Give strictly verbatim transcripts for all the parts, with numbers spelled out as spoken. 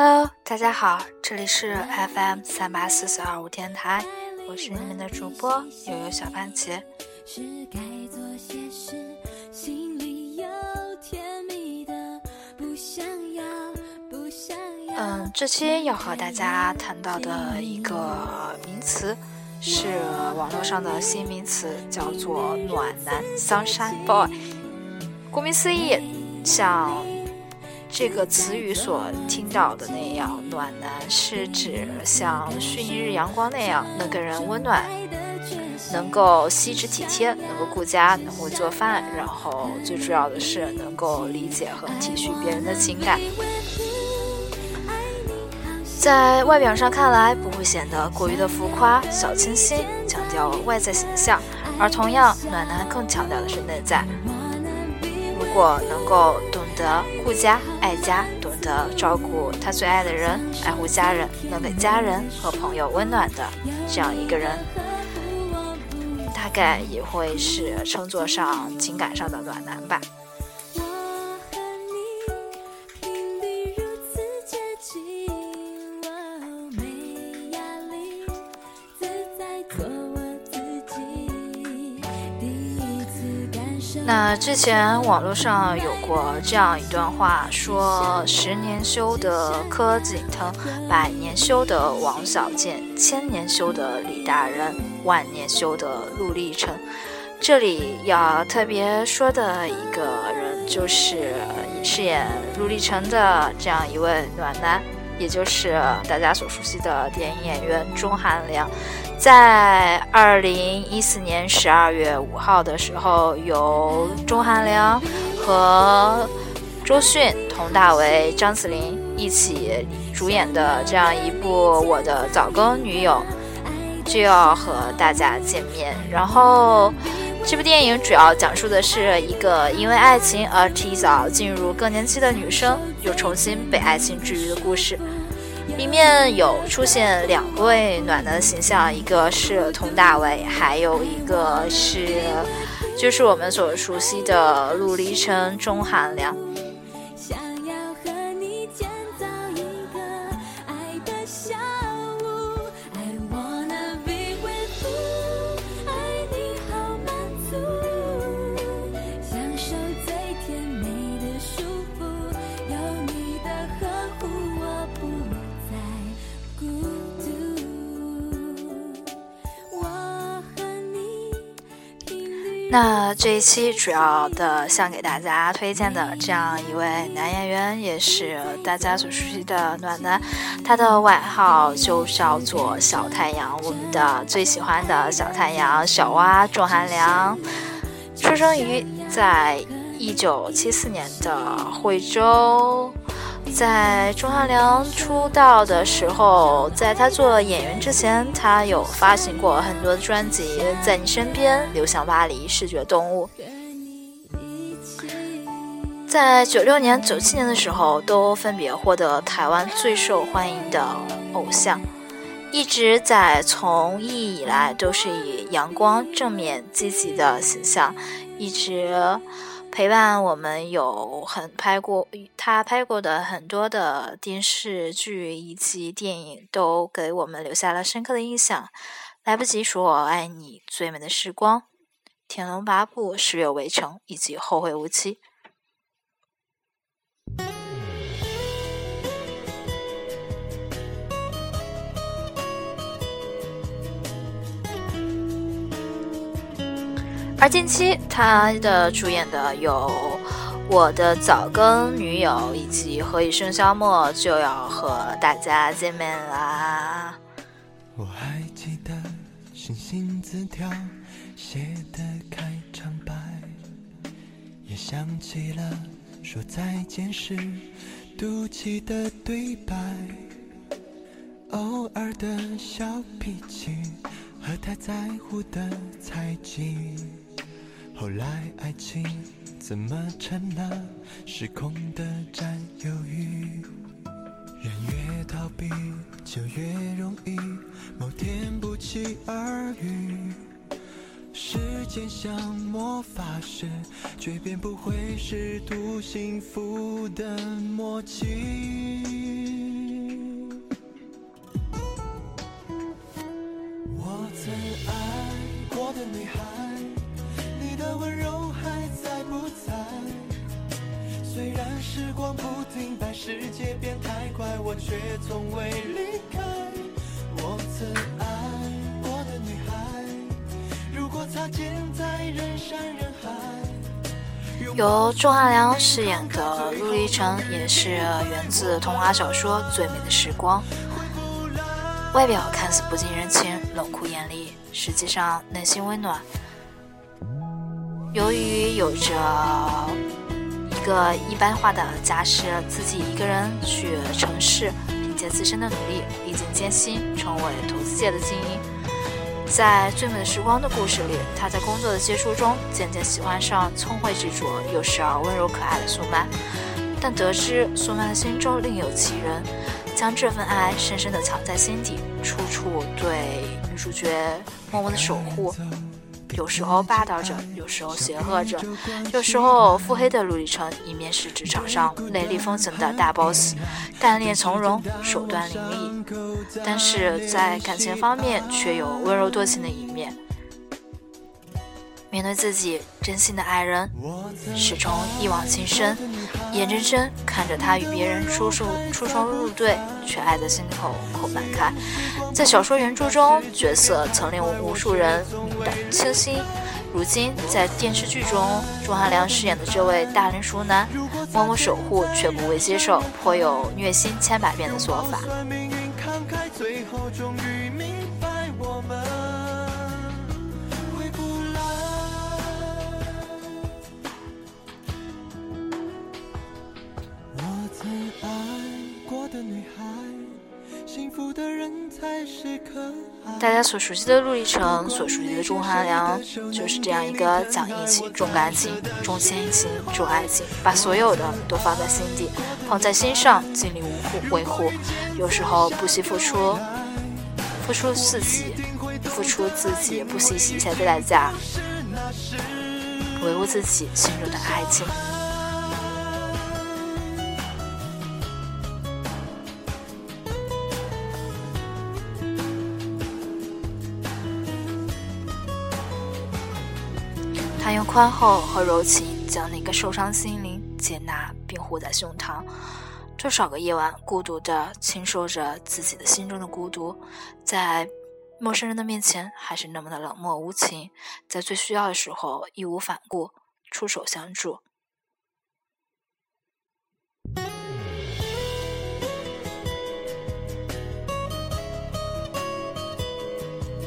Hello， 大家好，这里是 F M 三八四四二五电台，我是你们的主播悠悠小番茄。嗯，这期要和大家谈到的一个名词是网络上的新名词，叫做暖男 Sunshine Boy。 顾名思义，像这个词语所听到的那样，暖男是指像虚拟日阳光那样能给人温暖，能够细致体贴，能够顾家，能够做饭，然后最主要的是能够理解和体恤别人的情感。在外表上看来，不会显得过于的浮夸、小清新，强调外在形象，而同样暖男更强调的是内在。如果能够懂得顾家、爱家，懂得照顾他最爱的人，爱护家人，能给家人和朋友温暖的这样一个人，大概也会是称作上情感上的暖男吧。那之前网络上有过这样一段话，说十年修得柯景腾，百年修得王小贱，千年修得李大人，万年修得陆励成。这里要特别说的一个人，就是饰演陆励成的这样一位暖男，也就是大家所熟悉的电影演员钟汉良。在二零一四年十二月五号的时候，由钟汉良和周迅、佟大为、张子霖一起主演的这样一部《我的早更女友》就要和大家见面。然后这部电影主要讲述的是一个因为爱情而提早进入更年期的女生，又重新被爱情治愈的故事。里面有出现两位暖男的形象，一个是佟大为，还有一个是就是我们所熟悉的陆励成、钟汉良。那这一期主要的想给大家推荐的这样一位男演员，也是大家所熟悉的暖男，他的外号就叫做小太阳，我们的最喜欢的小太阳小蛙钟汉良，出生于在一九七四年的惠州。在钟汉良出道的时候，在他做演员之前，他有发行过很多的专辑，在你身边、流向巴黎、视觉动物。在九六年、九七年的时候，都分别获得台湾最受欢迎的偶像。一直在从艺以来，都是以阳光、正面、积极的形象，一直陪伴我们，有很拍过他拍过的很多的电视剧以及电影，都给我们留下了深刻的印象。来不及说我爱你、最美的时光、天龙八部、十月围城以及后会无期。而近期他的主演的有我的早更女友以及何以笙箫默就要和大家见面啦。我还记得星星字条写的开场白，也想起了说再见时赌气的对白，偶尔的小脾气和他在乎的猜忌，后来爱情怎么成了失控的占有欲？人越逃避就越容易某天不期而遇。时间像魔法师，却变不回适度幸福的默契。时光不停摆，世界变太快，我却从未离开我曾爱过的女孩。如果擦肩在人山人海。由钟汉良饰演的陆亦辰也是源自童话小说《最美的时光》，外表看似不近人情、冷酷严厉，实际上内心温暖。由于有着一个一般化的家世，自己一个人去城市，凭借自身的努力，历尽艰辛，成为投资界的精英。在《最美的时光》的故事里，他在工作的接触中渐渐喜欢上聪慧执着又时而温柔可爱的苏曼，但得知苏曼的心中另有其人，将这份爱深深地藏在心底，处处对女主角默默的守护。有时候霸道着，有时候邪恶着，有时候腹黑的陆亦辰一面是职场上雷厉风行的大 boss， 干练从容，手段凌厉，但是在感情方面却有温柔多情的一面。面对自己真心的爱人，始终一往情深，眼睁睁看着他与别人出出出双入对，却爱得心头口难开。在小说原著中，角色曾令无数人名的清晰，如今在电视剧中，钟汉良饰演的这位大龄熟男默默守护却不为接受，颇有虐心千百遍的做法。大家所熟悉的陆亦辰，所熟悉的钟汉良，就是这样一个讲义气、重感情、重亲情、重爱情，把所有的都放在心底，放在心上，尽力维护，有时候不惜付出，付出自己，付出自己，不惜一切的代价，维护自己心中的爱情。他用宽厚和柔情将那个受伤心灵接纳并护在胸膛，多少个夜晚孤独地倾诉着自己的心中的孤独，在陌生人的面前还是那么的冷漠无情，在最需要的时候义无反顾出手相助。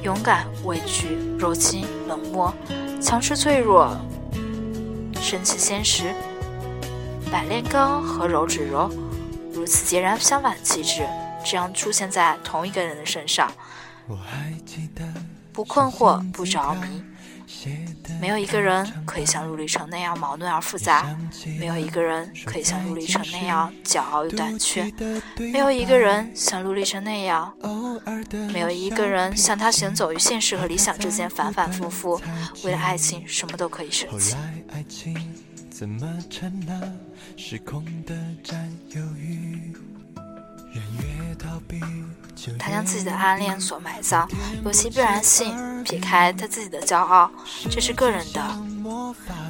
勇敢、畏惧、柔情、冷漠，强势、脆弱，深情、现实，百炼钢和柔指柔，如此截然相反的气质，这样出现在同一个人的身上，不困惑，不着迷。没有一个人可以像陆亦辰那样矛盾而复杂，没有一个人可以像陆亦辰那样骄傲又短缺，没有一个人像陆亦辰那样，没有一个人像他行走于现实和理想之间反反复复，为了爱情什么都可以舍弃。他将自己的暗恋所埋葬，有其必然性，撇开他自己的骄傲，这是个人的。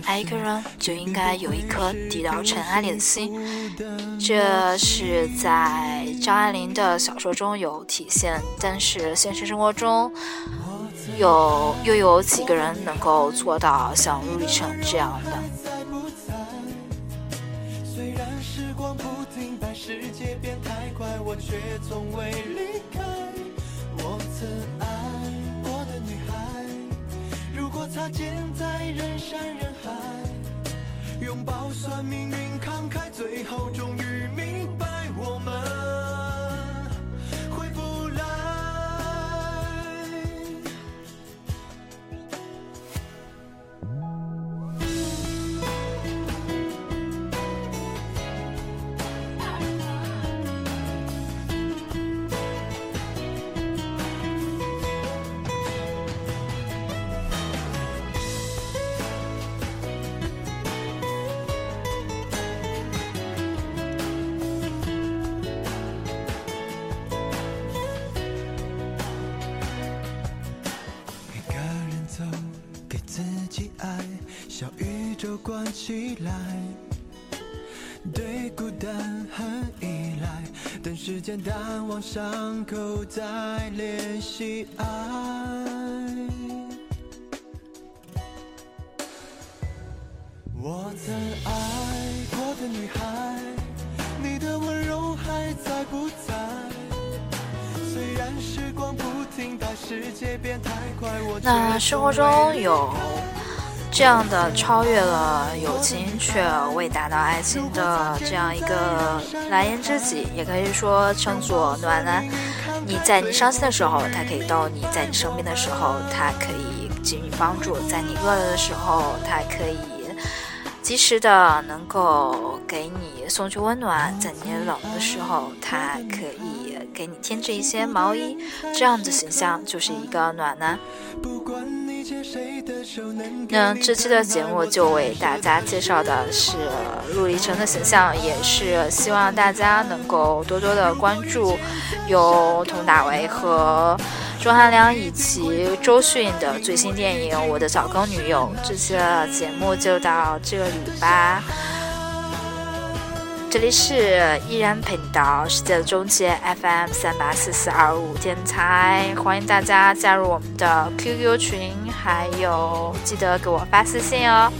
爱一个人就应该有一颗抵到尘埃里的心，这是在张爱玲的小说中有体现，但是现实生活中有又有几个人能够做到像陆亦辰这样的。我却从未离开我曾爱过的女孩，如果擦肩在人山人海，拥抱算命运慷慨，最后终于明白我们回不来。时间淡忘伤口，再练习爱。我曾爱过的女孩，你的温柔还在不在？虽然时光不停，但世界变太快。我那生活中有这样的超越了友情却未达到爱情的这样一个蓝颜知己，也可以说称作暖男。你在你伤心的时候他可以到你，在你生病的时候他可以给予帮助，在你饿了的时候他可以及时的能够给你送去温暖，在你冷的时候他可以给你添置一些毛衣，这样的形象就是一个暖男。那这期的节目就为大家介绍的是陆离城的形象，也是希望大家能够多多的关注由佟大为和钟汉良以及周迅的最新电影《我的早更女友》。这期的节目就到这里吧，这里是依然陪你到世界的终结 F M 三八四四二五 电台，欢迎大家加入我们的 Q Q 群，还有记得给我发私信哦。